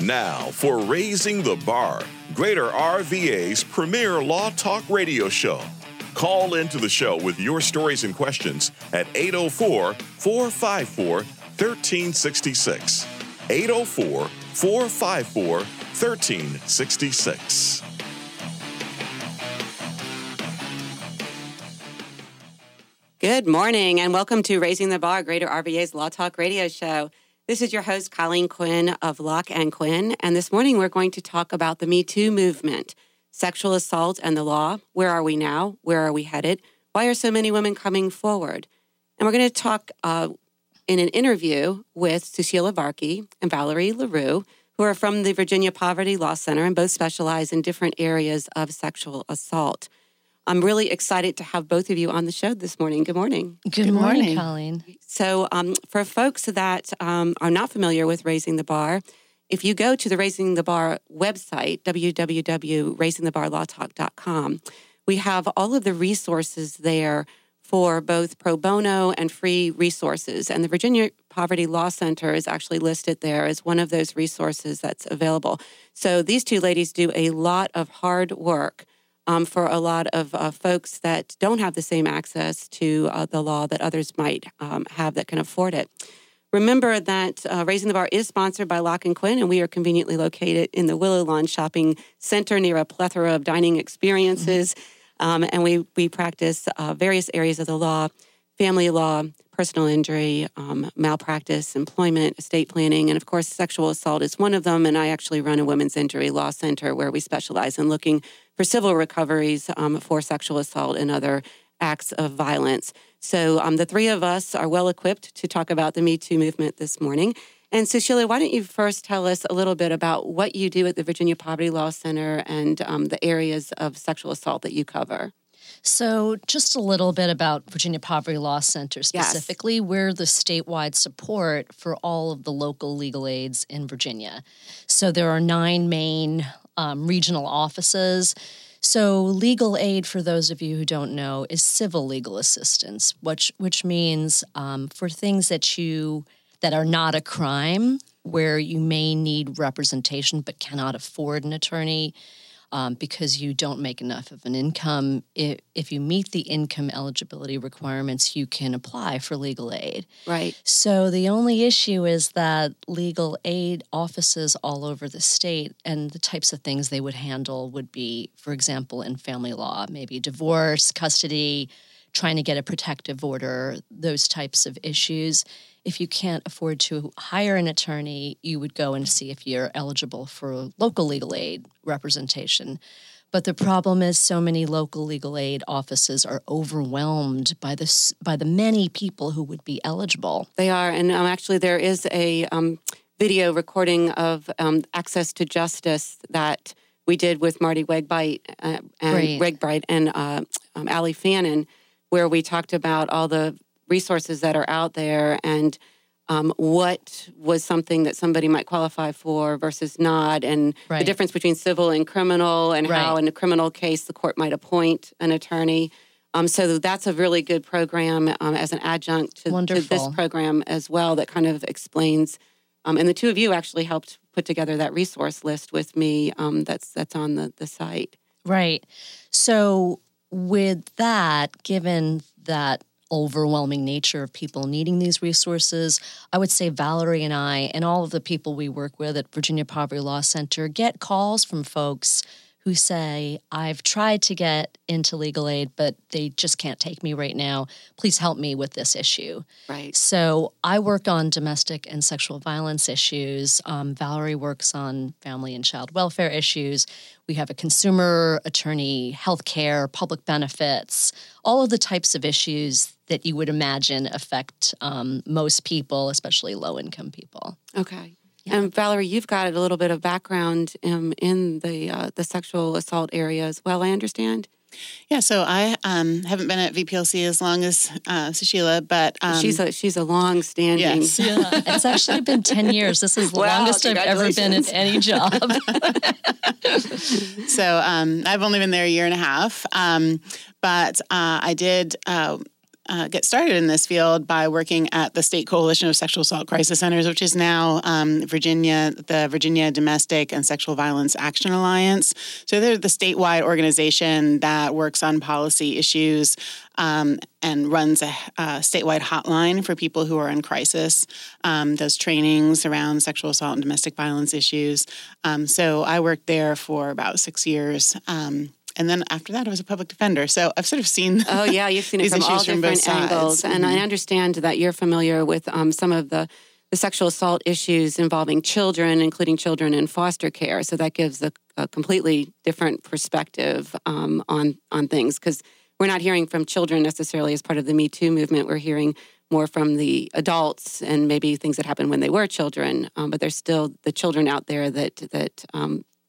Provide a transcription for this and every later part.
Now for Raising the Bar, Greater RVA's premier Law Talk radio show. Call into the show with your stories and questions at 804-454-1366. 804-454-1366. Good morning and welcome to Raising the Bar, Greater RVA's Law Talk radio show. This is your host, Colleen Quinn of Locke and Quinn, and this morning we're going to talk about the Me Too movement, sexual assault and the law. Where are we now? Where are we headed? Why are so many women coming forward? And we're going to talk in an interview with Sushila Varkey and Valerie LaRue, who are from the Virginia Poverty Law Center and both specialize in different areas of sexual assault. I'm really excited to have both of you on the show this morning. Good morning. Good morning, Colleen. So for folks that are not familiar with Raising the Bar, if you go to the Raising the Bar website, www.raisingthebarlawtalk.com, we have all of the resources there for both pro bono and free resources. And the Virginia Poverty Law Center is actually listed there as one of those resources that's available. So these two ladies do a lot of hard work for a lot of folks that don't have the same access to the law that others might have that can afford it. Remember that Raising the Bar is sponsored by Locke and Quinn, and we are conveniently located in the Willow Lawn Shopping Center near a plethora of dining experiences. And we practice various areas of the law, family law, personal injury, malpractice, employment, estate planning, and of course sexual assault is one of them. And I actually run a Women's Injury Law Center where we specialize in looking for civil recoveries for sexual assault and other acts of violence. So the three of us are well-equipped to talk about the Me Too movement this morning. And Sushila, why don't you first tell us a little bit about what you do at the Virginia Poverty Law Center and the areas of sexual assault that you cover? So just a little bit about Virginia Poverty Law Center specifically. Yes. We're the statewide support for all of the local legal aids in Virginia. So there are 9 main regional offices. So legal aid, for those of you who don't know, is civil legal assistance, which means for things that are not a crime, where you may need representation but cannot afford an attorney, because you don't make enough of an income. If you meet the income eligibility requirements, you can apply for legal aid. Right. So the only issue is that legal aid offices all over the state and the types of things they would handle would be, for example, in family law, maybe divorce, custody, trying to get a protective order, those types of issues. If you can't afford to hire an attorney, you would go and see if you're eligible for local legal aid representation. But the problem is so many local legal aid offices are overwhelmed by the many people who would be eligible. They are, and actually there is a video recording of Access to Justice that we did with Marty Wegbright and Ali Fannin, where we talked about all the resources that are out there and what was something that somebody might qualify for versus not, and the difference between civil and criminal, and how in a criminal case the court might appoint an attorney. So that's a really good program as an adjunct to this program as well that kind of explains. And the two of you actually helped put together that resource list with me that's on the site. Right. So with that, given that overwhelming nature of people needing these resources, I would say Valerie and I and all of the people we work with at Virginia Poverty Law Center get calls from folks who say, I've tried to get into legal aid, but they just can't take me right now. Please help me with this issue. Right. So I work on domestic and sexual violence issues. Valerie works on family and child welfare issues. We have a consumer attorney, healthcare, public benefits, all of the types of issues that you would imagine affect most people, especially low-income people. Okay. And Valerie, you've got a little bit of background in the sexual assault area as well, I understand. Yeah, so I haven't been at VPLC as long as Sushila, but she's a long-standing. Yes. Yeah, it's actually been 10 years. This is the longest I've ever been at any job. So I've only been there a year and a half, but I did get started in this field by working at the State Coalition of Sexual Assault Crisis Centers, which is now the Virginia Domestic and Sexual Violence Action Alliance. So they're the statewide organization that works on policy issues and runs a statewide hotline for people who are in crisis, does trainings around sexual assault and domestic violence issues. So I worked there for about 6 years. And then after that, I was a public defender. So I've sort of seen you've seen it from all different angles. Mm-hmm. And I understand that you're familiar with some of the sexual assault issues involving children, including children in foster care. So that gives a completely different perspective on things, because we're not hearing from children necessarily as part of the Me Too movement. We're hearing more from the adults and maybe things that happened when they were children. But there's still the children out there that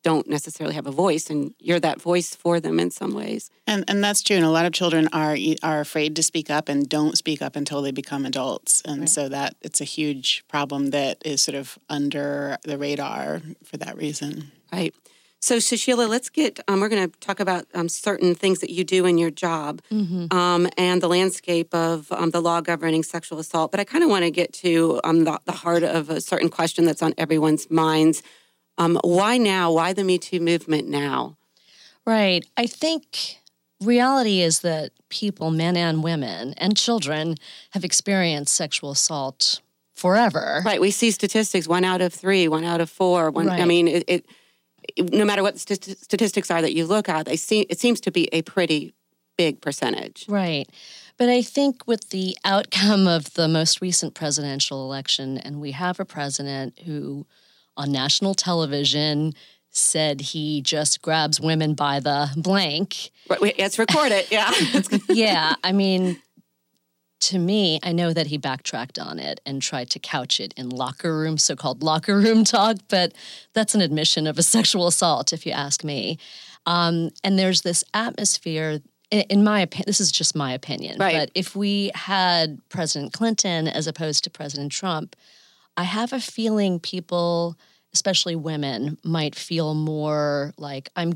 don't necessarily have a voice, and you're that voice for them in some ways. And that's true. And a lot of children are afraid to speak up and don't speak up until they become adults. And right. So that it's a huge problem that is sort of under the radar for that reason. Right. So Sushila, let's get, we're going to talk about certain things that you do in your job and the landscape of the law governing sexual assault. But I kind of want to get to the heart of a certain question that's on everyone's minds. Why now? Why the Me Too movement now? Right. I think reality is that people, men and women and children, have experienced sexual assault forever. Right. We see statistics, 1 out of 3, 1 out of 4. Right. I mean, it, no matter what the statistics are that you look at, it seems to be a pretty big percentage. Right. But I think with the outcome of the most recent presidential election, and we have a president who on national television said he just grabs women by the blank. Right, let's record it, yeah. Yeah, I mean, to me, I know that he backtracked on it and tried to couch it in so-called locker room talk, but that's an admission of a sexual assault, if you ask me. And there's this atmosphere, in my opinion, this is just my opinion, right. But if we had President Clinton as opposed to President Trump, I have a feeling people, especially women, might feel more like I'm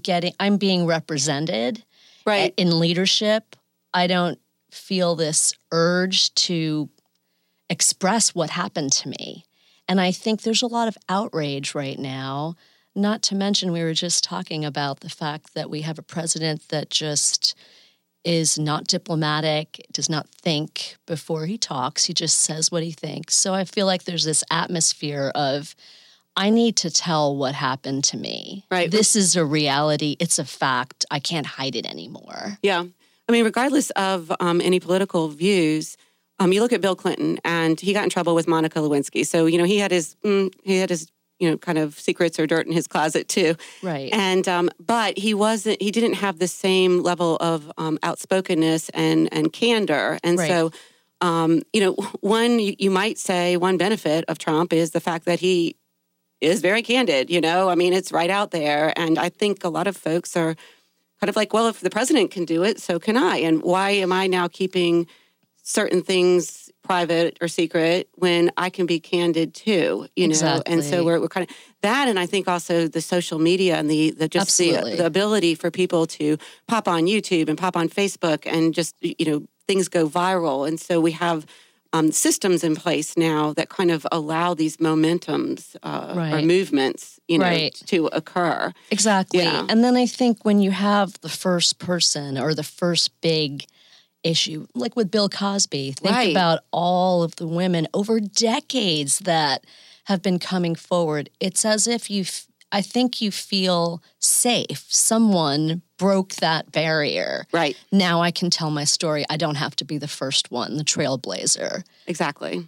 being represented right. in leadership. I don't feel this urge to express what happened to me. And I think there's a lot of outrage right now, not to mention we were just talking about the fact that we have a president that just is not diplomatic, does not think before he talks. He just says what he thinks. So I feel like there's this atmosphere of, I need to tell what happened to me. Right. This is a reality. It's a fact. I can't hide it anymore. Yeah. I mean, regardless of any political views, you look at Bill Clinton, and he got in trouble with Monica Lewinsky. So, you know, he had his kind of secrets or dirt in his closet too. Right. And, but he didn't have the same level of outspokenness and candor. And right. So, you might say one benefit of Trump is the fact that he is very candid, I mean, it's right out there. And I think a lot of folks are kind of like, well, if the president can do it, so can I. And why am I now keeping certain things private or secret when I can be candid too, Exactly. And so we're kind of that. And I think also the social media and the ability for people to pop on YouTube and pop on Facebook and just, things go viral. And so we have systems in place now that kind of allow these momentums or movements, right. to occur. Exactly. Yeah. And then I think when you have the first person or the first big issue, like with Bill Cosby. Think right. about all of the women over decades that have been coming forward. It's as if I think you feel safe. Someone broke that barrier. Right. Now I can tell my story. I don't have to be the first one, the trailblazer. Exactly.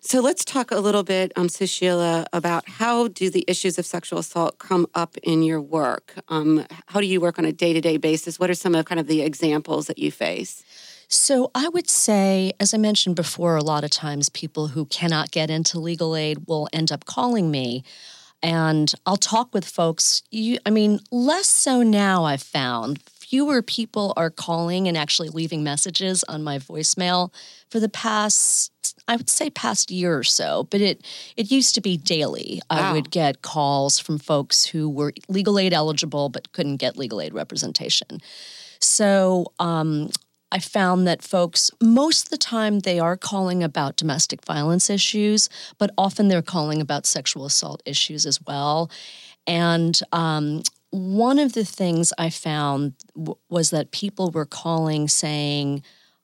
So let's talk a little bit, Sushila, about how do the issues of sexual assault come up in your work? How do you work on a day-to-day basis? What are some of kind of the examples that you face? So I would say, as I mentioned before, a lot of times people who cannot get into legal aid will end up calling me. And I'll talk with folks. Less so now, I've found. Fewer people are calling and actually leaving messages on my voicemail for the past year or so. But it used to be daily. Wow. I would get calls from folks who were legal aid eligible but couldn't get legal aid representation. So I found that folks, most of the time they are calling about domestic violence issues, but often they're calling about sexual assault issues as well. And one of the things I found was that people were calling saying,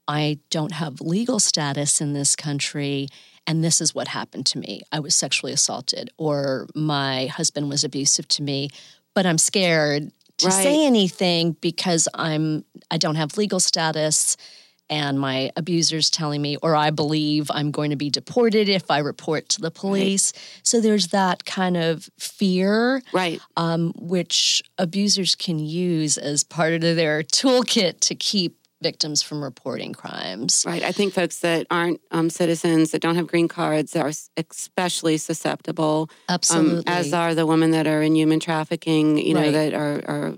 I don't have legal status in this country, and this is what happened to me. I was sexually assaulted, or my husband was abusive to me, but I'm scared to say anything because I don't have legal status and my abuser's telling me, or I believe I'm going to be deported if I report to the police. Right. So there's that kind of fear, which abusers can use as part of their toolkit to keep victims from reporting crimes. Right. I think folks that aren't citizens, that don't have green cards, are especially susceptible. Absolutely. As are the women that are in human trafficking, you know, that are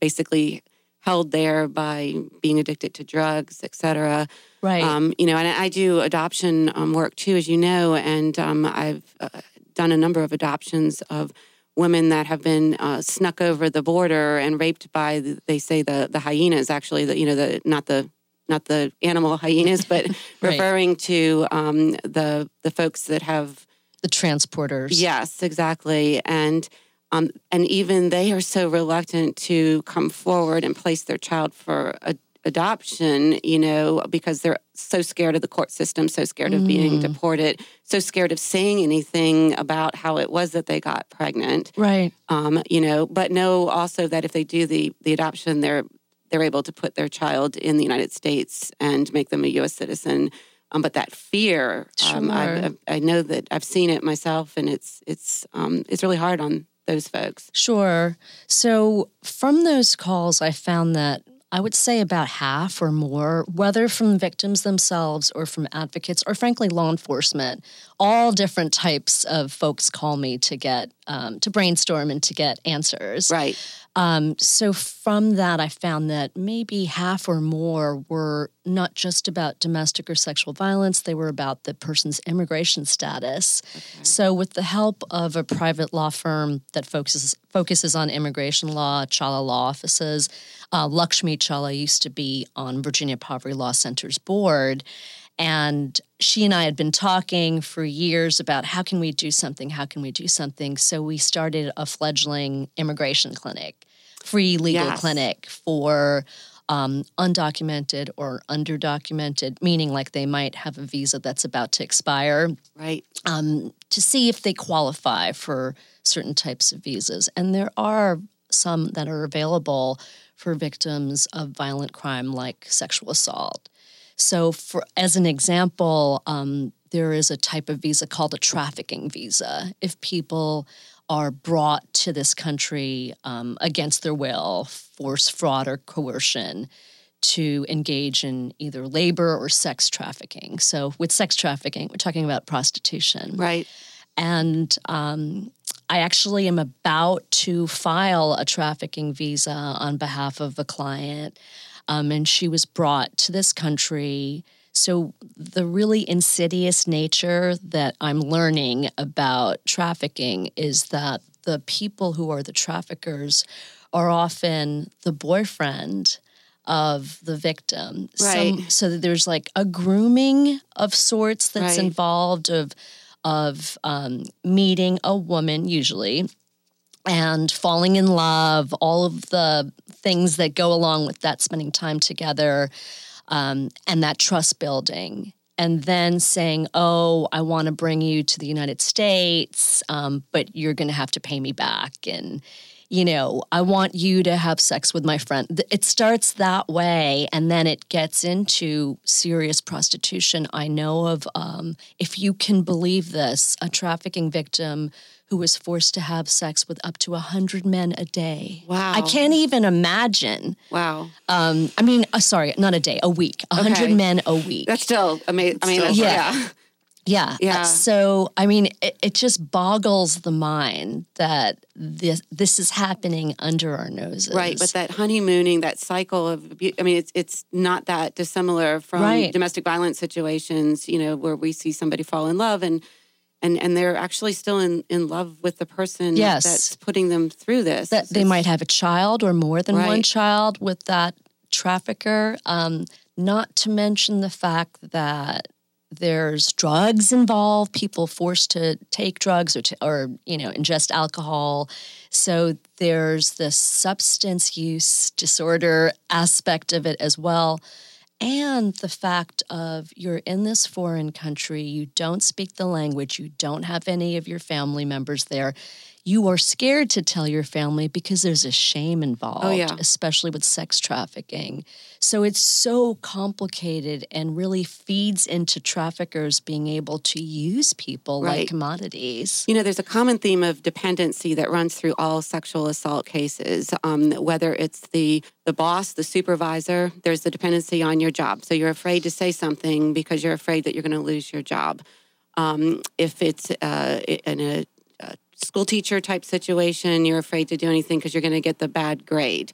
basically held there by being addicted to drugs, et cetera. Right. You know, and I do adoption work too, as you know, and I've done a number of adoptions of women that have been snuck over the border and raped by, they say, the hyenas, actually, not the animal hyenas, but referring to the folks that have... The transporters. Yes, exactly. And even they are so reluctant to come forward and place their child for adoption, you know, because they're so scared of the court system, so scared of being deported, so scared of saying anything about how it was that they got pregnant. Right. You know, but know also that if they do the adoption, they're able to put their child in the United States and make them a U.S. citizen. But that fear, I know that I've seen it myself, and it's really hard on those folks. Sure. So from those calls, I found that I would say about half or more, whether from victims themselves or from advocates or, frankly, law enforcement, all different types of folks call me to get to brainstorm and to get answers. Right. So from that, I found that maybe half or more were not just about domestic or sexual violence. They were about the person's immigration status. Okay. So with the help of a private law firm that focuses on immigration law, Chala Law Offices, Lakshmi Chala used to be on Virginia Poverty Law Center's board. And she and I had been talking for years about how can we do something. So we started a fledgling immigration clinic, free legal clinic for undocumented or underdocumented, meaning like they might have a visa that's about to expire, to see if they qualify for certain types of visas. And there are some that are available for victims of violent crime like sexual assault. So, as an example, there is a type of visa called a trafficking visa. If people are brought to this country against their will, force, fraud, or coercion to engage in either labor or sex trafficking. So, with sex trafficking, we're talking about prostitution. Right. And I actually am about to file a trafficking visa on behalf of a client. And she was brought to this country. So the really insidious nature that I'm learning about trafficking is that the people who are the traffickers are often the boyfriend of the victim. Right. So that there's like a grooming of sorts that's involved of meeting a woman usually and falling in love, all of the things that go along with that, spending time together, and that trust building. And then saying, oh, I want to bring you to the United States, but you're going to have to pay me back. And, you know, I want you to have sex with my friend. It starts that way, and then it gets into serious prostitution. I know of, if you can believe this, a trafficking victim who was forced to have sex with up to 100 men a day. Wow. I can't even imagine. Wow. A week. 100 men a week. That's still amazing. Yeah. So, I mean, it just boggles the mind that this is happening under our noses. Right, but that honeymooning, that cycle of abuse, I mean, it's not that dissimilar from domestic violence situations, you know, where we see somebody fall in love and they're actually still in love with the person that's putting them through this. That they might have a child or more than one child with that trafficker. Not to mention the fact that there's drugs involved, people forced to take drugs or ingest alcohol. So there's this substance use disorder aspect of it as well. And the fact of you're in this foreign country, you don't speak the language, you don't have any of your family members there. You are scared to tell your family because there's a shame involved, especially with sex trafficking. So it's so complicated and really feeds into traffickers being able to use people like commodities. You know, there's a common theme of dependency that runs through all sexual assault cases, whether it's the boss, the supervisor, there's the dependency on your job. So you're afraid to say something because you're afraid that you're going to lose your job. If it's in a school teacher type situation, you're afraid to do anything because you're going to get the bad grade.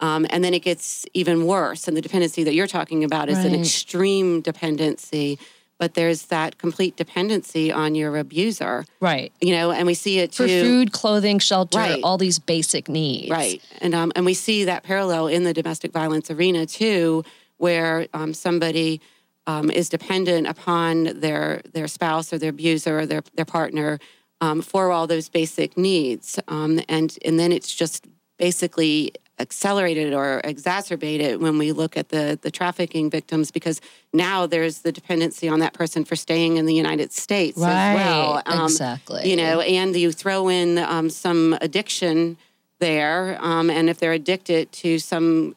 And then it gets even worse. And the dependency that you're talking about is an extreme dependency, but there's that complete dependency on your abuser. Right. You know, and we see it too. For food, clothing, shelter, all these basic needs. Right. And we see that parallel in the domestic violence arena too, where somebody is dependent upon their spouse or their abuser or their partner for all those basic needs. And then it's just basically accelerated or exacerbated when we look at the trafficking victims, because now there's the dependency on that person for staying in the United States as well. Exactly. You know, and you throw in some addiction there, and if they're addicted to some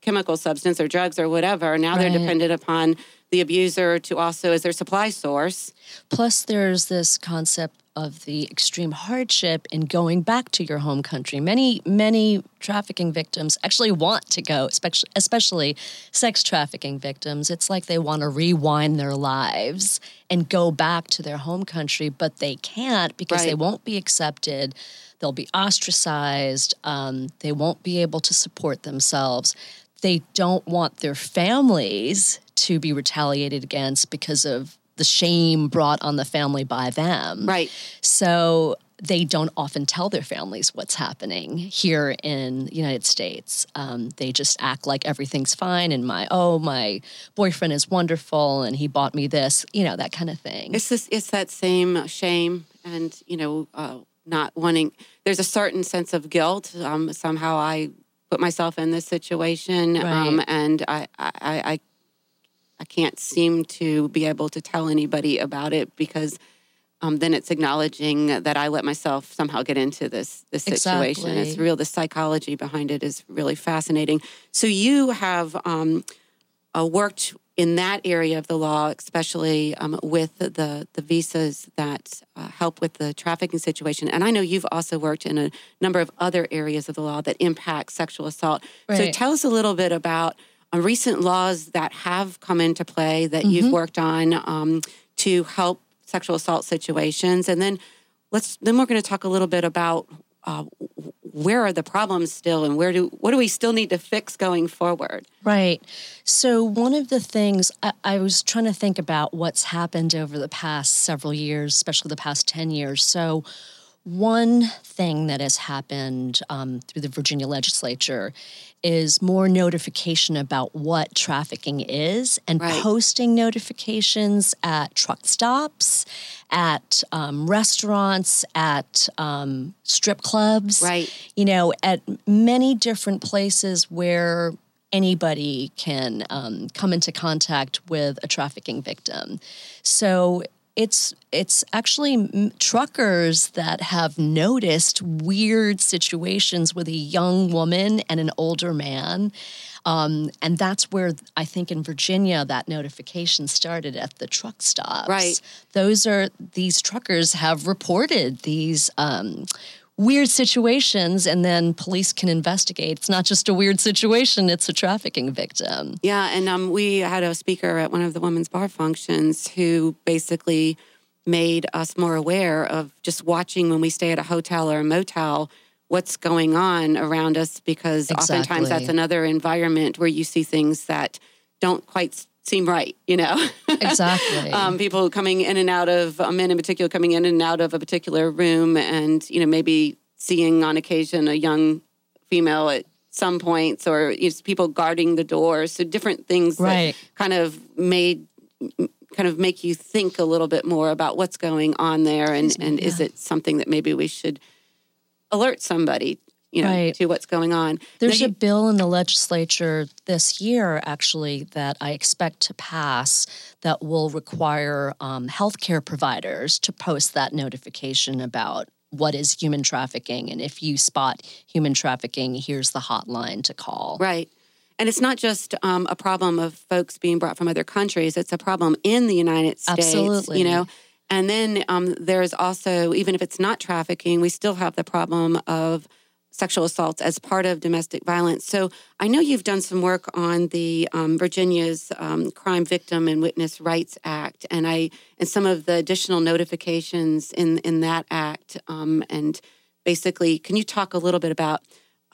chemical substance or drugs or whatever, now they're dependent upon the abuser to also as their supply source. Plus, there's this concept of the extreme hardship in going back to your home country. Many trafficking victims actually want to go, especially sex trafficking victims. It's like they want to rewind their lives and go back to their home country, but they can't because they won't be accepted. They'll be ostracized. They won't be able to support themselves. They don't want their families to be retaliated against because of the shame brought on the family by them. Right. So they don't often tell their families what's happening here in the United States. They just act like everything's fine and my boyfriend is wonderful and he bought me this, you know, that kind of thing. It's that same shame and, you know, not wanting, there's a certain sense of guilt. Somehow I put myself in this situation and I can't seem to be able to tell anybody about it because then it's acknowledging that I let myself somehow get into this situation. Exactly. It's real. The psychology behind it is really fascinating. So you have worked in that area of the law, especially with the visas that help with the trafficking situation. And I know you've also worked in a number of other areas of the law that impact sexual assault. Right. So tell us a little bit about recent laws that have come into play that you've worked on to help sexual assault situations, and then we're going to talk a little bit about where are the problems still, and what do we still need to fix going forward. Right. So one of the things I was trying to think about what's happened over the past several years, especially the past 10 years. So one thing that has happened through the Virginia legislature is more notification about what trafficking is and posting notifications at truck stops, at restaurants, at strip clubs, you know, at many different places where anybody can come into contact with a trafficking victim. So it's actually truckers that have noticed weird situations with a young woman and an older man. And that's where I think in Virginia that notification started, at the truck stops. Right. These truckers have reported these weird situations, and then police can investigate. It's not just a weird situation, it's a trafficking victim. Yeah, and we had a speaker at one of the women's bar functions who basically made us more aware of just watching when we stay at a hotel or a motel, what's going on around us, because oftentimes that's another environment where you see things that don't quite seem right, you know? Exactly. People coming in and out of, men in particular, coming in and out of a particular room and, you know, maybe seeing on occasion a young female at some points, or it's people guarding the door. So different things that kind of make you think a little bit more about what's going on there, and is it something that maybe we should alert somebody to what's going on. There's a bill in the legislature this year, actually, that I expect to pass that will require healthcare providers to post that notification about what is human trafficking, and if you spot human trafficking, here's the hotline to call. Right. And it's not just a problem of folks being brought from other countries. It's a problem in the United States. Absolutely. And then there's also, even if it's not trafficking, we still have the problem of sexual assaults as part of domestic violence. So I know you've done some work on the Virginia's Crime Victim and Witness Rights Act, and some of the additional notifications in that act. And basically, can you talk a little bit about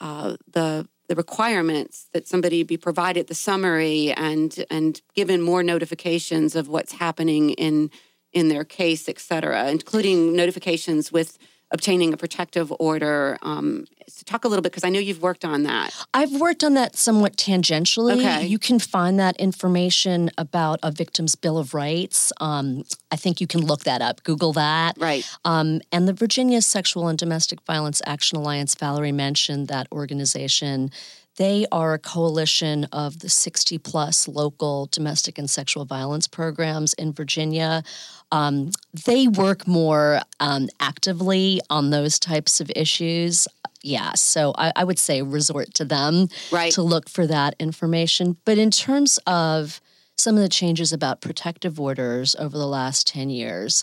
the requirements that somebody be provided the summary and given more notifications of what's happening in their case, et cetera, including notifications with obtaining a protective order. So talk a little bit, because I know you've worked on that. I've worked on that somewhat tangentially. Okay. You can find that information about a victim's Bill of Rights. I think you can look that up. Google that. Right. And the Virginia Sexual and Domestic Violence Action Alliance, Valerie mentioned that organization. They are a coalition of the 60-plus local domestic and sexual violence programs in Virginia. They work more actively on those types of issues. Yeah, so I would say resort to them to look for that information. But in terms of some of the changes about protective orders over the last 10 years—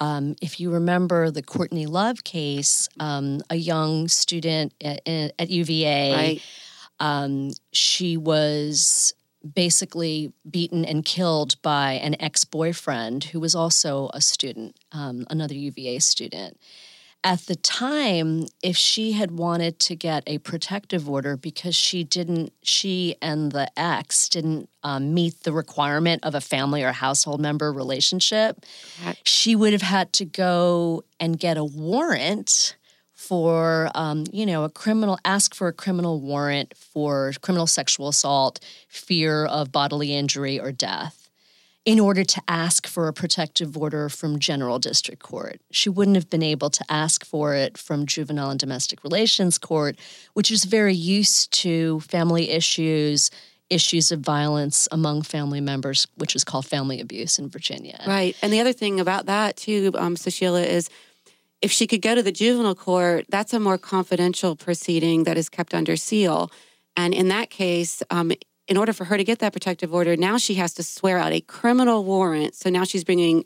if you remember the Courtney Love case, a young student at UVA, she was basically beaten and killed by an ex-boyfriend who was also a student, another UVA student. At the time, if she had wanted to get a protective order because she and the ex didn't meet the requirement of a family or household member relationship, she would have had to go and get a warrant for, ask for a criminal warrant for criminal sexual assault, fear of bodily injury or death, in order to ask for a protective order from General District Court. She wouldn't have been able to ask for it from Juvenile and Domestic Relations Court, which is very used to family issues, issues of violence among family members, which is called family abuse in Virginia. Right. And the other thing about that, too, Sushila, is if she could go to the juvenile court, that's a more confidential proceeding that is kept under seal. And in that case, in order for her to get that protective order, now she has to swear out a criminal warrant. So now she's bringing,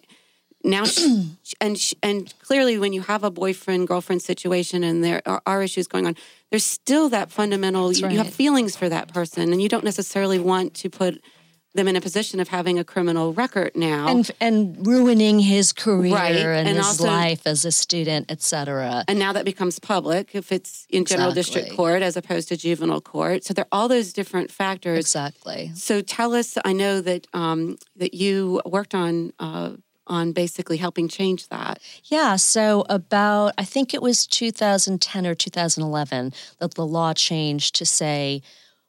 and clearly when you have a boyfriend-girlfriend situation and there are issues going on, there's still that fundamental, you have feelings for that person and you don't necessarily want to put them in a position of having a criminal record now. And ruining his career and his life as a student, et cetera. And now that becomes public if it's in General District Court as opposed to juvenile court. So there are all those different factors. Exactly. So tell us, I know that that you worked on basically helping change that. Yeah, so about, I think it was 2010 or 2011 that the law changed to say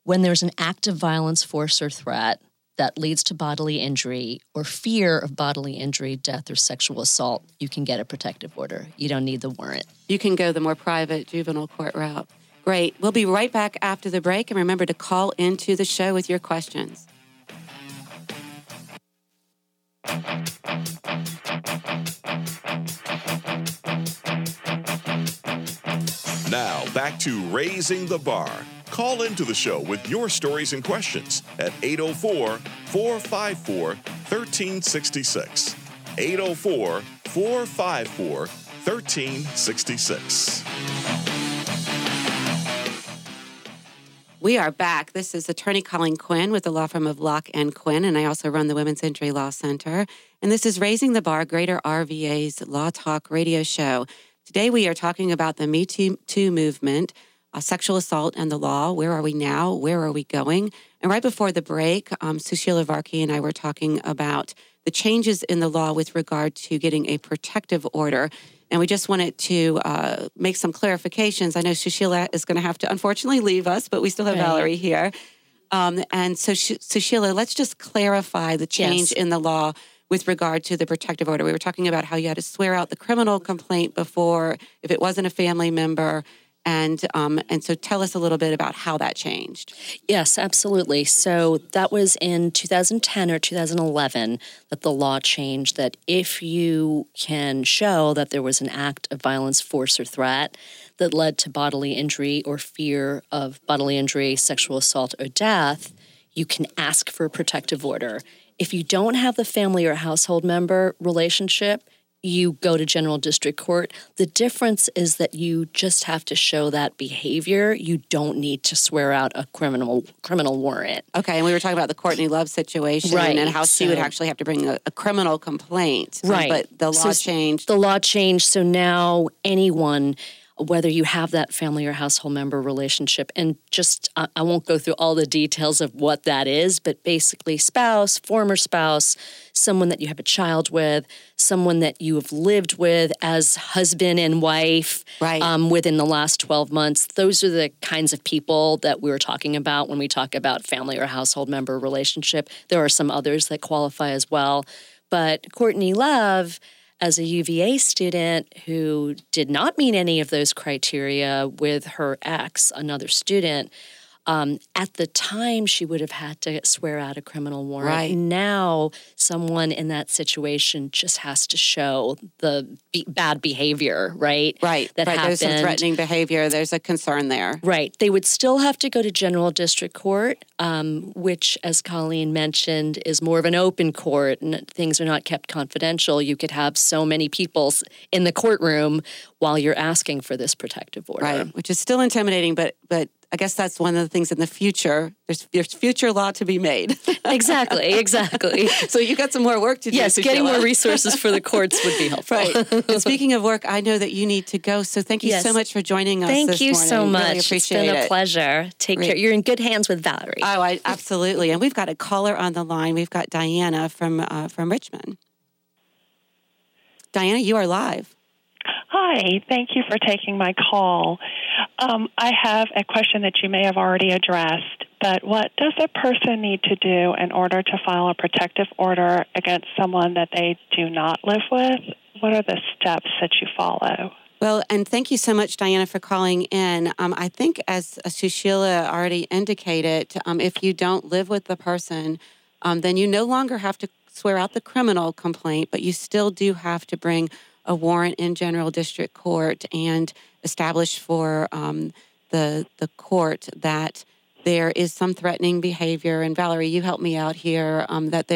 when there's an act of violence, force, or threat that leads to bodily injury or fear of bodily injury, death, or sexual assault, you can get a protective order. You don't need the warrant. You can go the more private juvenile court route. Great. We'll be right back after the break, and remember to call into the show with your questions. Now, back to Raising the Bar. Call into the show with your stories and questions at 804-454-1366. 804-454-1366. We are back. This is attorney Colleen Quinn with the law firm of Locke and Quinn, and I also run the Women's Injury Law Center. And this is Raising the Bar, Greater RVA's Law Talk radio show. Today we are talking about the Me Too movement, sexual assault and the law. Where are we now? Where are we going? And right before the break, Sushila Varkey and I were talking about the changes in the law with regard to getting a protective order. And we just wanted to make some clarifications. I know Sushila is going to have to unfortunately leave us, but we still have Valerie here. And so, Sushila, let's just clarify the change in the law with regard to the protective order. We were talking about how you had to swear out the criminal complaint before if it wasn't a family member. And so tell us a little bit about how that changed. Yes, absolutely. So that was in 2010 or 2011 that the law changed that if you can show that there was an act of violence, force, or threat that led to bodily injury or fear of bodily injury, sexual assault, or death, you can ask for a protective order. If you don't have the family or household member relationship, you go to general district court. The difference is that you just have to show that behavior. You don't need to swear out a criminal warrant. Okay, and we were talking about the Courtney Love situation and how she would actually have to bring a criminal complaint. Right. But the law changed. The law changed, so now anyone, whether you have that family or household member relationship, and just I won't go through all the details of what that is, but basically spouse, former spouse, someone that you have a child with, someone that you have lived with as husband and wife within the last 12 months. Those are the kinds of people that we were talking about when we talk about family or household member relationship. There are some others that qualify as well. But Courtney Love, as a UVA student who did not meet any of those criteria with her ex, another student, at the time she would have had to swear out a criminal warrant. Right. Now someone in that situation just has to show the bad behavior, right? Right. That happened. There's some threatening behavior. There's a concern there. Right. They would still have to go to general district court, which, as Colleen mentioned, is more of an open court and things are not kept confidential. You could have so many people in the courtroom while you're asking for this protective order. Right, which is still intimidating, but I guess that's one of the things in the future. There's future law to be made. Exactly. So you got some more work to do. Yes, getting more resources for the courts would be helpful. Right. And speaking of work, I know that you need to go. So thank you so much for joining us this morning. So much. Really appreciate it. It's been a pleasure. Take care. You're in good hands with Valerie. Oh, absolutely. And we've got a caller on the line. We've got Diana from Richmond. Diana, you are live. Hi, thank you for taking my call. I have a question that you may have already addressed, but what does a person need to do in order to file a protective order against someone that they do not live with? What are the steps that you follow? Well, and thank you so much, Diana, for calling in. I think, as Sushila already indicated, if you don't live with the person, then you no longer have to swear out the criminal complaint, but you still do have to bring a warrant in general district court and establish for the court that there is some threatening behavior. And Valerie, you help me out here. That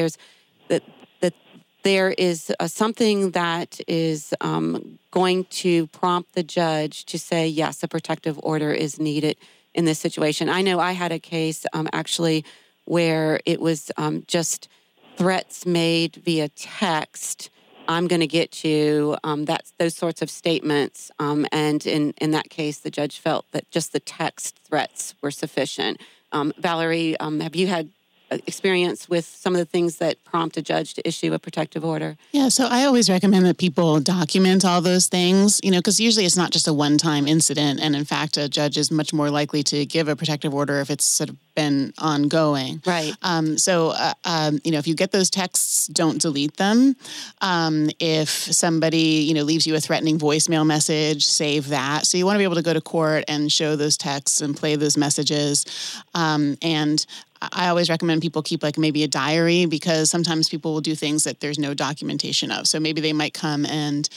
there is something that is going to prompt the judge to say yes, a protective order is needed in this situation. I know I had a case actually where it was just threats made via text. I'm going to get you, those sorts of statements. And in that case, the judge felt that just the text threats were sufficient. Valerie, have you had experience with some of the things that prompt a judge to issue a protective order? Yeah, so I always recommend that people document all those things, because usually it's not just a one-time incident. And in fact, a judge is much more likely to give a protective order if it's sort of been ongoing. Right. If you get those texts, don't delete them. If somebody, leaves you a threatening voicemail message, save that. So you want to be able to go to court and show those texts and play those messages. And I always recommend people keep maybe a diary, because sometimes people will do things that there's no documentation of. So maybe they might come and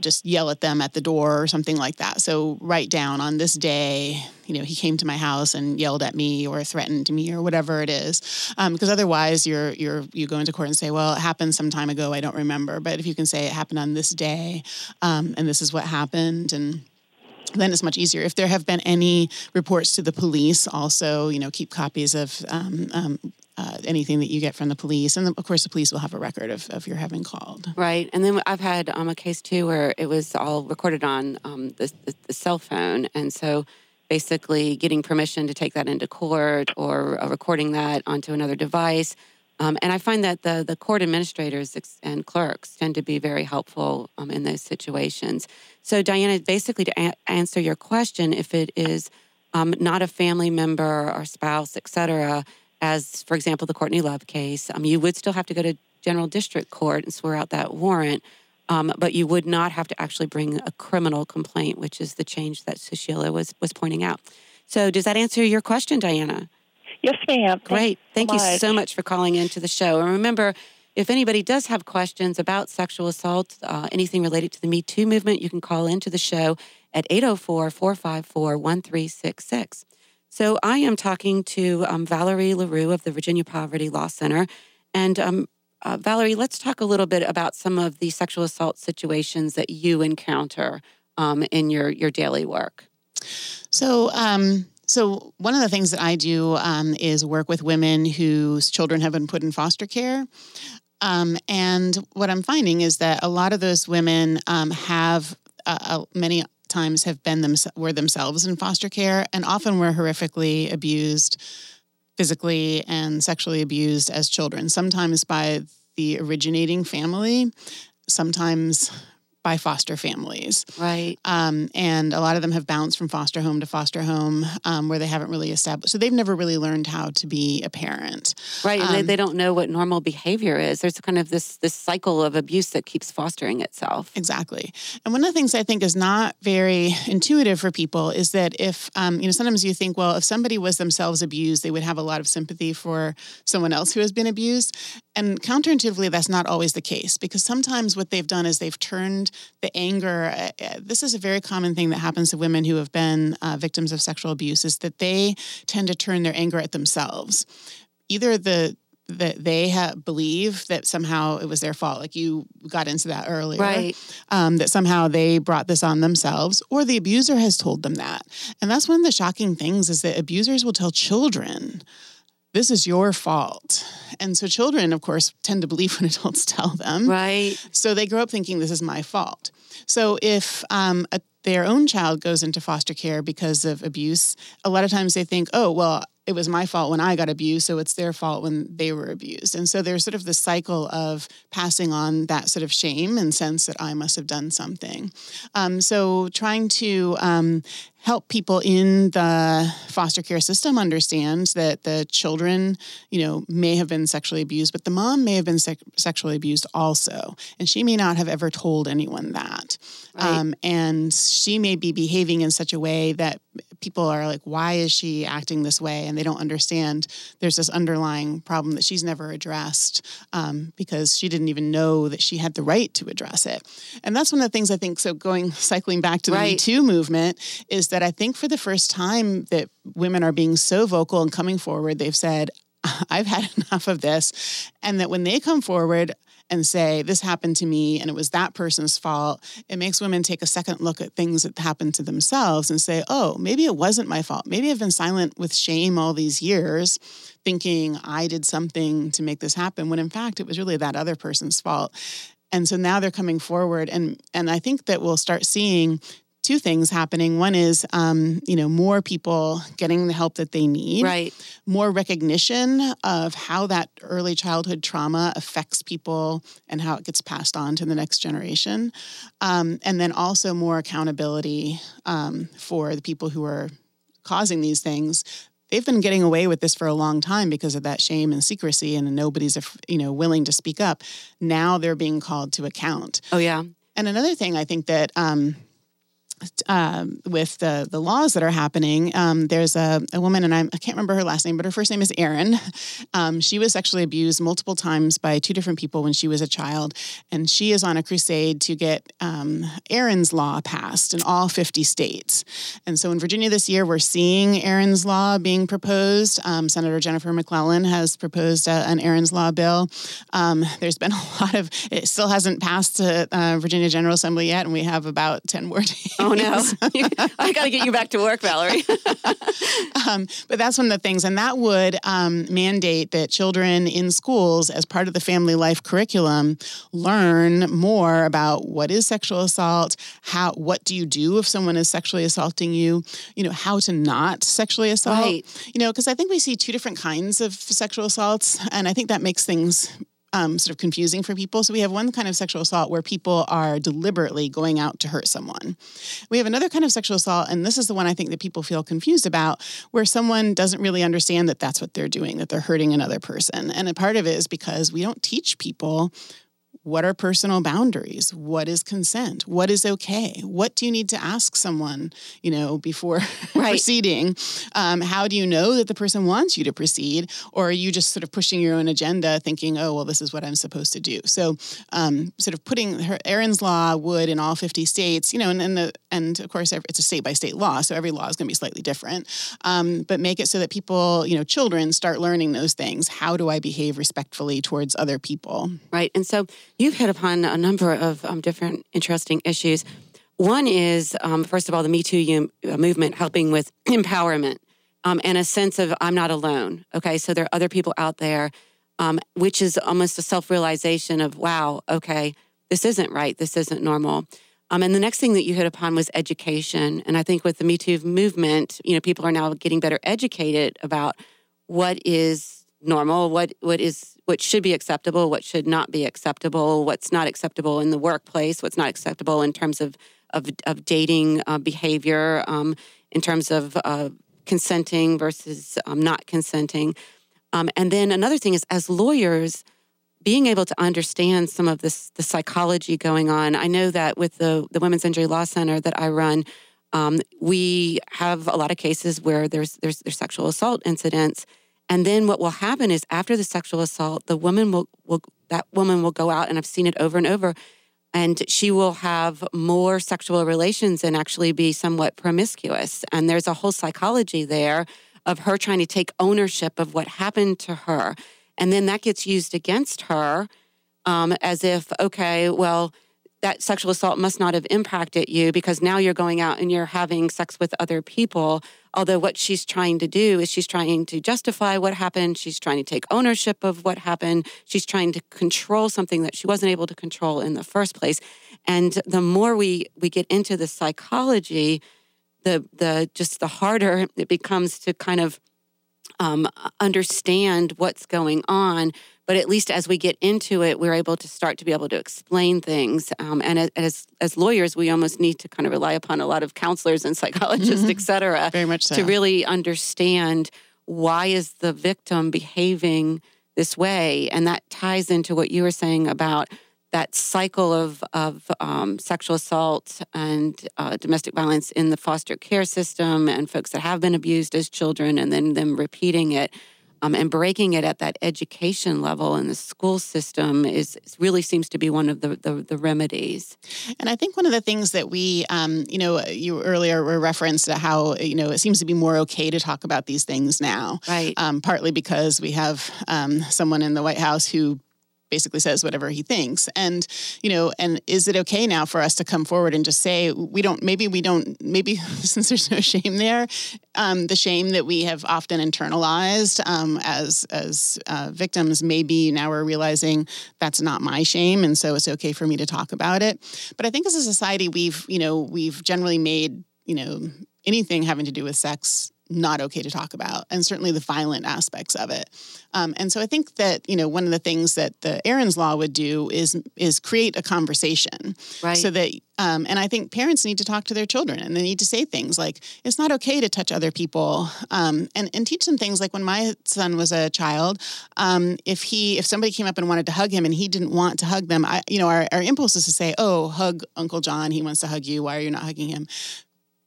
just yell at them at the door or something like that. So write down, on this day, he came to my house and yelled at me or threatened me or whatever it is. Because otherwise you go into court and say, well, it happened some time ago, I don't remember. But if you can say it happened on this day and this is what happened, and then it's much easier. If there have been any reports to the police, also, keep copies of anything that you get from the police. And, of course, the police will have a record of your having called. Right. And then I've had a case, too, where it was all recorded on the cell phone. And so basically getting permission to take that into court or recording that onto another device And I find that the court administrators and clerks tend to be very helpful in those situations. So, Diana, basically to answer your question, if it is not a family member or spouse, et cetera, as, for example, the Courtney Love case, you would still have to go to general district court and swear out that warrant, but you would not have to actually bring a criminal complaint, which is the change that Sushila was pointing out. So does that answer your question, Diana? Yes, ma'am. Great. Thank you so much for calling into the show. And remember, if anybody does have questions about sexual assault, anything related to the Me Too movement, you can call into the show at 804-454-1366. So I am talking to Valerie LaRue of the Virginia Poverty Law Center. And Valerie, let's talk a little bit about some of the sexual assault situations that you encounter in your daily work. So one of the things that I do is work with women whose children have been put in foster care. And what I'm finding is that a lot of those women many times have been themselves in foster care and often were horrifically abused, physically and sexually abused as children, sometimes by the originating family, sometimes by foster families. Right. And a lot of them have bounced from foster home to foster home where they haven't really established. So they've never really learned how to be a parent. Right. And they don't know what normal behavior is. There's kind of this cycle of abuse that keeps fostering itself. Exactly. And one of the things I think is not very intuitive for people is that if, sometimes you think, well, if somebody was themselves abused, they would have a lot of sympathy for someone else who has been abused. And counterintuitively, that's not always the case, because sometimes what they've done is they've turned the anger. This is a very common thing that happens to women who have been victims of sexual abuse, is that they tend to turn their anger at themselves. Either that they believe that somehow it was their fault, like you got into that earlier, right? That somehow they brought this on themselves, or the abuser has told them that. And that's one of the shocking things, is that abusers will tell children, this is your fault. And so children, of course, tend to believe when adults tell them. Right. So they grow up thinking this is my fault. So if their own child goes into foster care because of abuse, a lot of times they think, oh, well, it was my fault when I got abused, so it's their fault when they were abused. And so there's sort of this cycle of passing on that sort of shame and sense that I must have done something. So trying to help people in the foster care system understand that the children, may have been sexually abused, but the mom may have been sexually abused also. And she may not have ever told anyone that. Right. And she may be behaving in such a way that people are like, why is she acting this way? And they don't understand there's this underlying problem that she's never addressed because she didn't even know that she had the right to address it. And that's one of the things I think, so cycling back to the Me Too movement, is that I think for the first time that women are being so vocal and coming forward, they've said, I've had enough of this. And that when they come forward and say, this happened to me and it was that person's fault, it makes women take a second look at things that happened to themselves and say, oh, maybe it wasn't my fault. Maybe I've been silent with shame all these years, thinking I did something to make this happen, when in fact it was really that other person's fault. And so now they're coming forward. And I think that we'll start seeing two things happening. One is, more people getting the help that they need. Right. More recognition of how that early childhood trauma affects people and how it gets passed on to the next generation. And then also more accountability for the people who are causing these things. They've been getting away with this for a long time because of that shame and secrecy, and nobody's, willing to speak up. Now they're being called to account. Oh, yeah. And another thing I think that... with the laws that are happening, there's a woman, and I can't remember her last name, but her first name is Erin. She was sexually abused multiple times by two different people when she was a child, and she is on a crusade to get Erin's law passed in all 50 states. And so in Virginia this year, we're seeing Erin's law being proposed. Senator Jennifer McClellan has proposed an Erin's law bill. There's been a lot of, it still hasn't passed to Virginia General Assembly yet, and we have about 10 more days. Oh, no. I got to get you back to work, Valerie. But that's one of the things. And that would mandate that children in schools, as part of the family life curriculum, learn more about what is sexual assault, what do you do if someone is sexually assaulting you, how to not sexually assault. Right. Because I think we see two different kinds of sexual assaults, and I think that makes things sort of confusing for people. So we have one kind of sexual assault where people are deliberately going out to hurt someone. We have another kind of sexual assault, and this is the one I think that people feel confused about, where someone doesn't really understand that that's what they're doing, that they're hurting another person. And a part of it is because we don't teach people what are personal boundaries, what is consent, what is okay, what do you need to ask someone, before right. proceeding? How do you know that the person wants you to proceed, or are you just sort of pushing your own agenda thinking, oh, well, this is what I'm supposed to do? So sort of putting Erin's law would in all 50 states, and of course, it's a state-by-state law, so every law is going to be slightly different, but make it so that people, children start learning those things. How do I behave respectfully towards other people? Right, and so you've hit upon a number of different interesting issues. One is, first of all, the Me Too movement helping with empowerment and a sense of I'm not alone. Okay, so there are other people out there, which is almost a self-realization of, wow, okay, this isn't right. This isn't normal. And the next thing that you hit upon was education. And I think with the Me Too movement, people are now getting better educated about what is normal, what should be acceptable, what should not be acceptable, what's not acceptable in the workplace, what's not acceptable in terms of dating behavior, in terms of consenting versus not consenting. And then another thing is, as lawyers, being able to understand some of this, the psychology going on. I know that with the Women's Injury Law Center that I run, we have a lot of cases where there's sexual assault incidents. And then what will happen is after the sexual assault, the woman will go out, and I've seen it over and over, and she will have more sexual relations and actually be somewhat promiscuous. And there's a whole psychology there of her trying to take ownership of what happened to her. And then that gets used against her as if, okay, well, that sexual assault must not have impacted you because now you're going out and you're having sex with other people. Although what she's trying to do is she's trying to justify what happened. She's trying to take ownership of what happened. She's trying to control something that she wasn't able to control in the first place. And the more we get into the psychology, the harder it becomes to kind of understand what's going on. But at least as we get into it, we're able to start to be able to explain things. And as lawyers, we almost need to kind of rely upon a lot of counselors and psychologists, mm-hmm. et cetera, very much so, to really understand why is the victim behaving this way. And that ties into what you were saying about that cycle of sexual assault and domestic violence in the foster care system and folks that have been abused as children and then them repeating it. And breaking it at that education level in the school system is really seems to be one of the remedies. And I think one of the things that we, you earlier were referenced to how, it seems to be more okay to talk about these things now. Right. Partly because we have someone in the White House who basically says whatever he thinks. And, and is it okay now for us to come forward and just say, maybe since there's no shame there, the shame that we have often internalized as victims, maybe now we're realizing that's not my shame. And so it's okay for me to talk about it. But I think as a society, we've generally made, anything having to do with sex not okay to talk about, and certainly the violent aspects of it. And so I think that, one of the things that the Erin's law would do is create a conversation. Right. So that, and I think parents need to talk to their children, and they need to say things like, it's not okay to touch other people, and teach them things like when my son was a child, if somebody came up and wanted to hug him and he didn't want to hug them, our impulse is to say, oh, hug Uncle John, he wants to hug you, why are you not hugging him?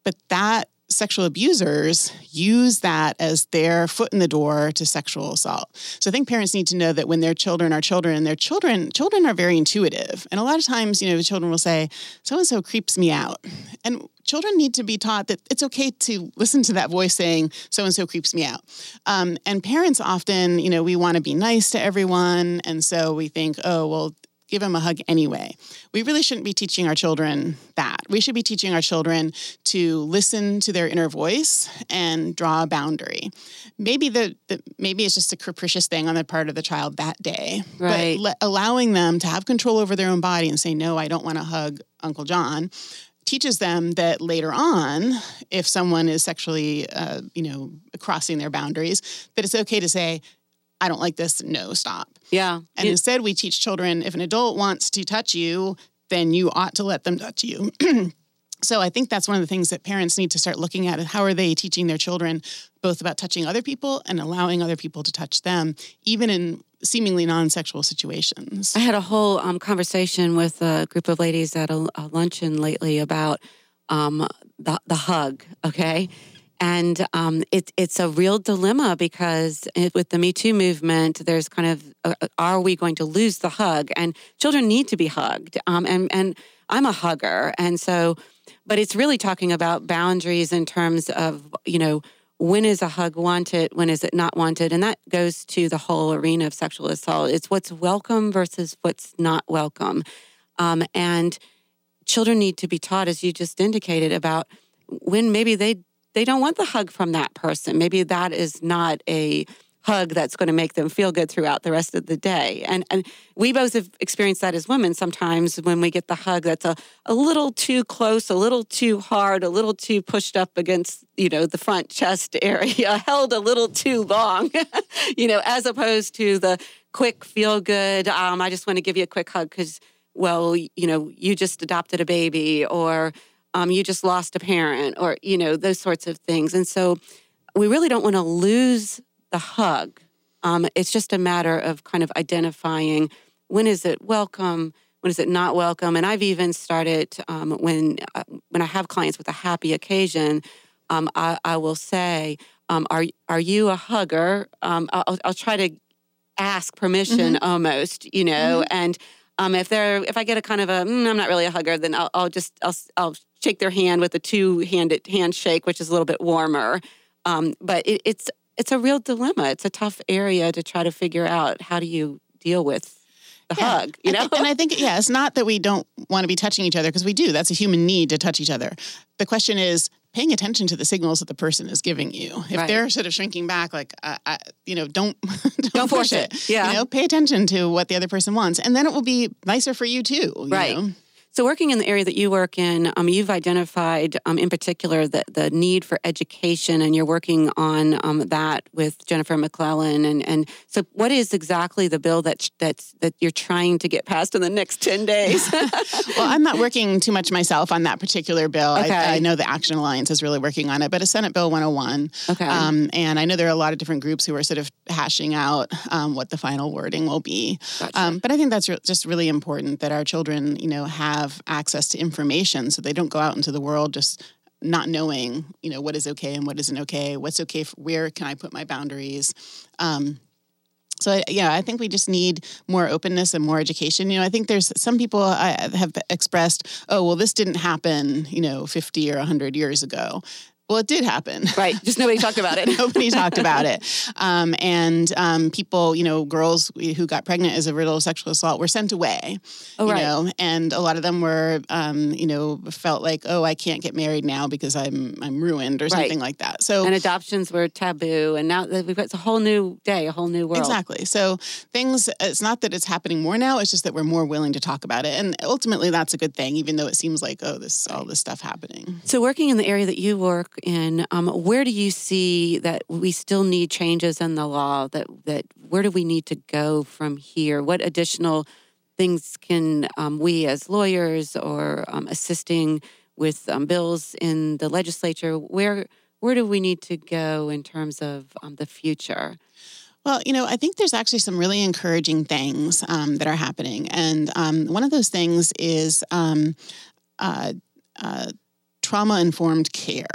But that sexual abusers use that as their foot in the door to sexual assault. So I think parents need to know that when their children are children, children are very intuitive. And a lot of times, the children will say, so-and-so creeps me out. And children need to be taught that it's okay to listen to that voice saying, so-and-so creeps me out. And parents often, we want to be nice to everyone. And so we think, oh, well, give him a hug anyway. We really shouldn't be teaching our children that. We should be teaching our children to listen to their inner voice and draw a boundary. Maybe maybe it's just a capricious thing on the part of the child that day, right? But allowing them to have control over their own body and say, no, I don't want to hug Uncle John, teaches them that later on, if someone is sexually, crossing their boundaries, that it's okay to say, I don't like this. No, stop. Yeah. And instead we teach children, if an adult wants to touch you, then you ought to let them touch you. So I think that's one of the things that parents need to start looking at. How are they teaching their children both about touching other people and allowing other people to touch them, even in seemingly non-sexual situations? I had a whole conversation with a group of ladies at a luncheon lately about the hug, okay? And it's a real dilemma because with the Me Too movement, there's kind of, are we going to lose the hug? And children need to be hugged. And I'm a hugger. And so, but it's really talking about boundaries in terms of, when is a hug wanted? When is it not wanted? And that goes to the whole arena of sexual assault. It's what's welcome versus what's not welcome. And children need to be taught, as you just indicated, about when maybe they don't want the hug from that person. Maybe that is not a hug that's going to make them feel good throughout the rest of the day. And we both have experienced that as women sometimes when we get the hug that's a little too close, a little too hard, a little too pushed up against, the front chest area, held a little too long, as opposed to the quick feel good, I just want to give you a quick hug because, you just adopted a baby or you just lost a parent or, those sorts of things. And so we really don't want to lose the hug. It's just a matter of kind of identifying when is it welcome, when is it not welcome. And I've even started when I have clients with a happy occasion, I will say, are you a hugger? I'll try to ask permission mm-hmm. almost, mm-hmm. and if I get a kind of a, I'm not really a hugger, then I'll shake their hand with a two-handed handshake, which is a little bit warmer. But it's a real dilemma. It's a tough area to try to figure out how do you deal with the hug, I think it's not that we don't want to be touching each other because we do. That's a human need to touch each other. The question is paying attention to the signals that the person is giving you. If right. they're sort of shrinking back, like, don't force it. Yeah. Pay attention to what the other person wants. And then it will be nicer for you too. Right. So working in the area that you work in, you've identified in particular the need for education, and you're working on that with Jennifer McClellan. And so what is exactly the bill that you're trying to get passed in the next 10 days? Well, I'm not working too much myself on that particular bill. Okay. I know the Action Alliance is really working on it, but it's Senate Bill 101. Okay. And I know there are a lot of different groups who are sort of hashing out what the final wording will be. Gotcha. But I think that's just really important that our children, have access to information so they don't go out into the world just not knowing, what is okay and what isn't okay, what's okay, where can I put my boundaries. I think we just need more openness and more education. I think there's some people I have expressed, oh, well, this didn't happen, 50 or 100 years ago. Well, it did happen. Right. Just nobody talked about it. Nobody talked about it. People, girls who got pregnant as a result of sexual assault were sent away, and a lot of them were, felt like, oh, I can't get married now because I'm ruined or something like that. So, and adoptions were taboo. And now we've got a whole new day, a whole new world. Exactly. So things, it's not that it's happening more now. It's just that we're more willing to talk about it. And ultimately that's a good thing, even though it seems like, oh, all this stuff happening. So working in the area that you work in, where do you see that we still need changes in the law? That where do we need to go from here? What additional things can we as lawyers or assisting with bills in the legislature, where do we need to go in terms of the future? Well, I think there's actually some really encouraging things that are happening. And one of those things is trauma-informed care.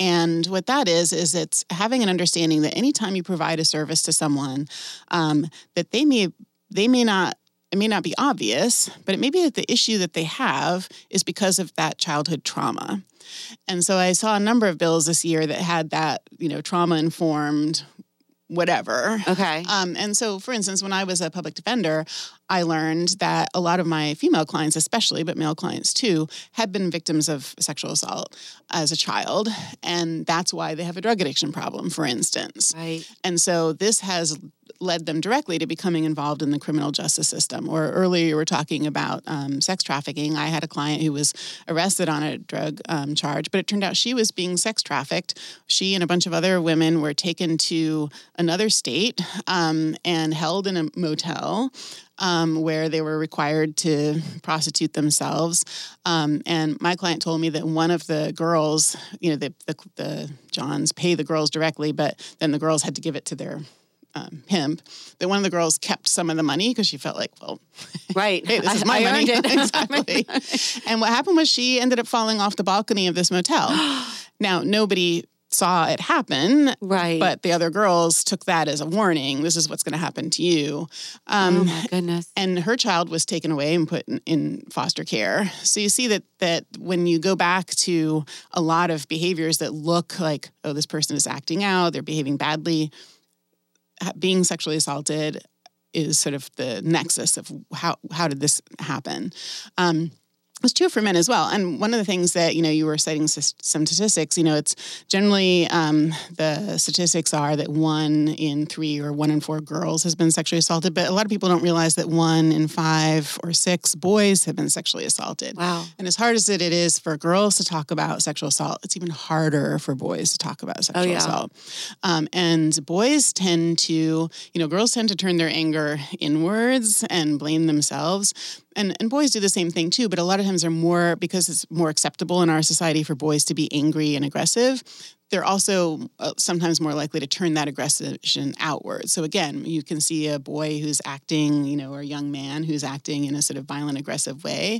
And what that is it's having an understanding that anytime you provide a service to someone, that it may not be obvious, but it may be that the issue that they have is because of that childhood trauma. And so I saw a number of bills this year that had that, trauma-informed whatever. Okay. And so, for instance, when I was a public defender, I learned that a lot of my female clients especially, but male clients too, had been victims of sexual assault as a child. And that's why they have a drug addiction problem, for instance. Right. And so this has led them directly to becoming involved in the criminal justice system. Or earlier you were talking about sex trafficking. I had a client who was arrested on a drug charge, but it turned out she was being sex trafficked. She and a bunch of other women were taken to another state and held in a motel where they were required to prostitute themselves. And my client told me that one of the girls, you know, the Johns pay the girls directly, but then the girls had to give it to their pimp, that one of the girls kept some of the money because she felt like, well, right, hey, this is my money. Exactly. And what happened was she ended up falling off the balcony of this motel. Now, nobody saw it happen, right? But the other girls took that as a warning. This is what's going to happen to you. Oh my goodness! And her child was taken away and put in foster care. So you see that when you go back to a lot of behaviors that look like, oh, this person is acting out, they're behaving badly, being sexually assaulted is sort of the nexus of how did this happen. It's true for men as well. And one of the things that, you know, you were citing some statistics, you know, it's generally the statistics are that 1 in 3 or 1 in 4 girls has been sexually assaulted. But a lot of people don't realize that 1 in 5 or 6 boys have been sexually assaulted. Wow. And as hard as it is for girls to talk about sexual assault, it's even harder for boys to talk about sexual assault. And boys tend to, you know, girls tend to turn their anger inwards and blame themselves. And boys do the same thing too, but a lot of times they're more, because it's more acceptable in our society for boys to be angry and aggressive, they're also sometimes more likely to turn that aggression outward. So again, you can see a boy who's acting, you know, or a young man who's acting in a sort of violent, aggressive way.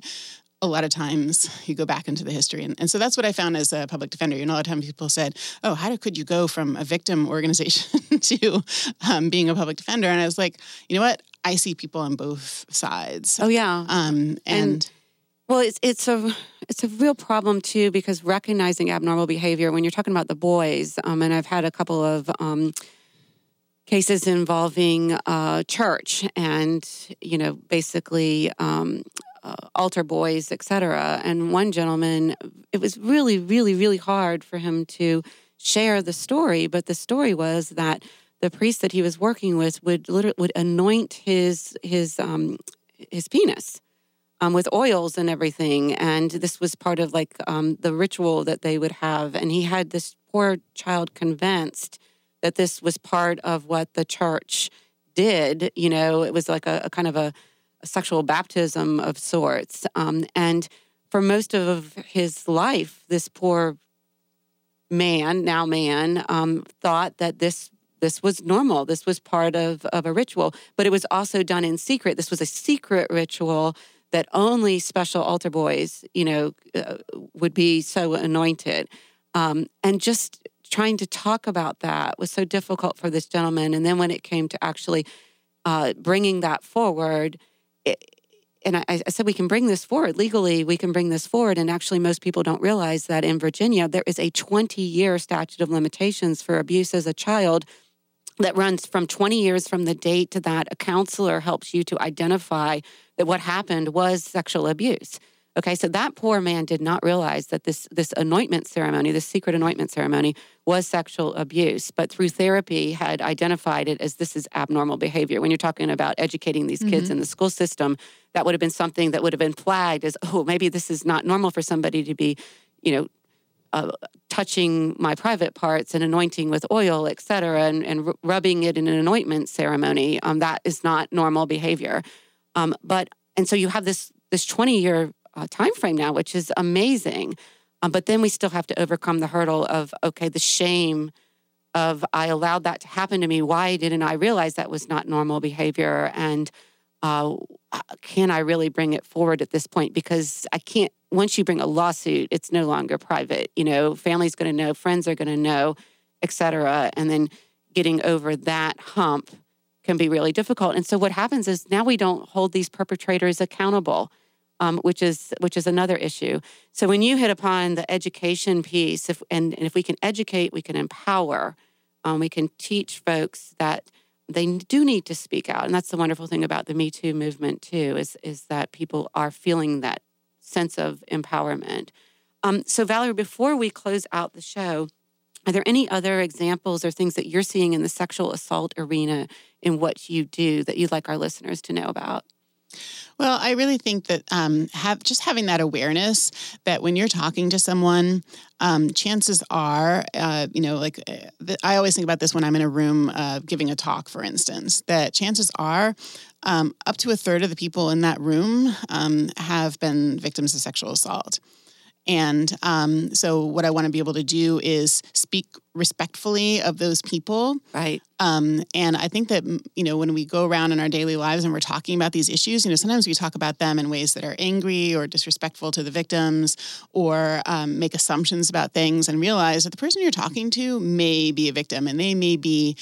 A lot of times you go back into the history. And so that's what I found as a public defender. You know, a lot of times people said, oh, how could you go from a victim organization to being a public defender? And I was like, you know what? I see people on both sides. Oh, yeah. And well, it's a real problem, too, because recognizing abnormal behavior, when you're talking about the boys, and I've had a couple of cases involving church and, you know, basically altar boys, et cetera. And one gentleman, it was really, really, really hard for him to share the story. But the story was that the priest that he was working with would anoint his penis with oils and everything, and this was part of like the ritual that they would have. And he had this poor child convinced that this was part of what the church did. You know, it was like a kind of a sexual baptism of sorts. And for most of his life, this poor man, thought that this was normal. This was part of a ritual, but it was also done in secret. This was a secret ritual that only special altar boys, you know, would be so anointed. And just trying to talk about that was so difficult for this gentleman. And then when it came to actually bringing that forward, I said, we can bring this forward. Legally, we can bring this forward. And actually, most people don't realize that in Virginia, there is a 20-year statute of limitations for abuse as a child that runs from 20 years from the date that a counselor helps you to identify that what happened was sexual abuse. Okay, so that poor man did not realize that this anointment ceremony, this secret anointment ceremony, was sexual abuse, but through therapy had identified it as this is abnormal behavior. When you're talking about educating these kids in the school system, that would have been something that would have been flagged as, oh, maybe this is not normal for somebody to be, you know, touching my private parts and anointing with oil, et cetera, and rubbing it in an anointment ceremony. That is not normal behavior. And so you have this 20-year time frame now, which is amazing. But then we still have to overcome the hurdle of, okay, the shame of I allowed that to happen to me. Why didn't I realize that was not normal behavior? And can I really bring it forward at this point? Because I can't, once you bring a lawsuit, it's no longer private. You know, family's going to know, friends are going to know, et cetera. And then getting over that hump can be really difficult. And so what happens is now we don't hold these perpetrators accountable. Which is another issue. So when you hit upon the education piece, if we can educate, we can empower. We can teach folks that they do need to speak out. And that's the wonderful thing about the Me Too movement, too, is that people are feeling that sense of empowerment. So, Valerie, before we close out the show, are there any other examples or things that you're seeing in the sexual assault arena in what you do that you'd like our listeners to know about? Well, I really think that just having that awareness that when you're talking to someone, chances are, I always think about this when I'm in a room giving a talk, for instance, that chances are up to a third of the people in that room have been victims of sexual assault. And so what I want to be able to do is speak respectfully of those people. Right. And I think that, when we go around in our daily lives and we're talking about these issues, sometimes we talk about them in ways that are angry or disrespectful to the victims or make assumptions about things and realize that the person you're talking to may be a victim and they may be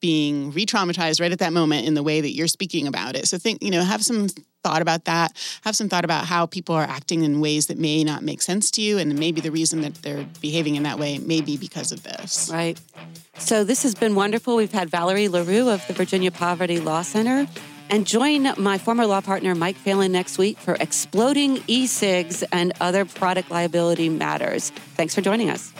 being re-traumatized right at that moment in the way that you're speaking about it. So think, have some thought about that, have some thought about how people are acting in ways that may not make sense to you. And maybe the reason that they're behaving in that way may be because of this. Right. So this has been wonderful. We've had Valerie LaRue of the Virginia Poverty Law Center. And join my former law partner, Mike Phelan, next week for Exploding E-Cigs and Other Product Liability Matters. Thanks for joining us.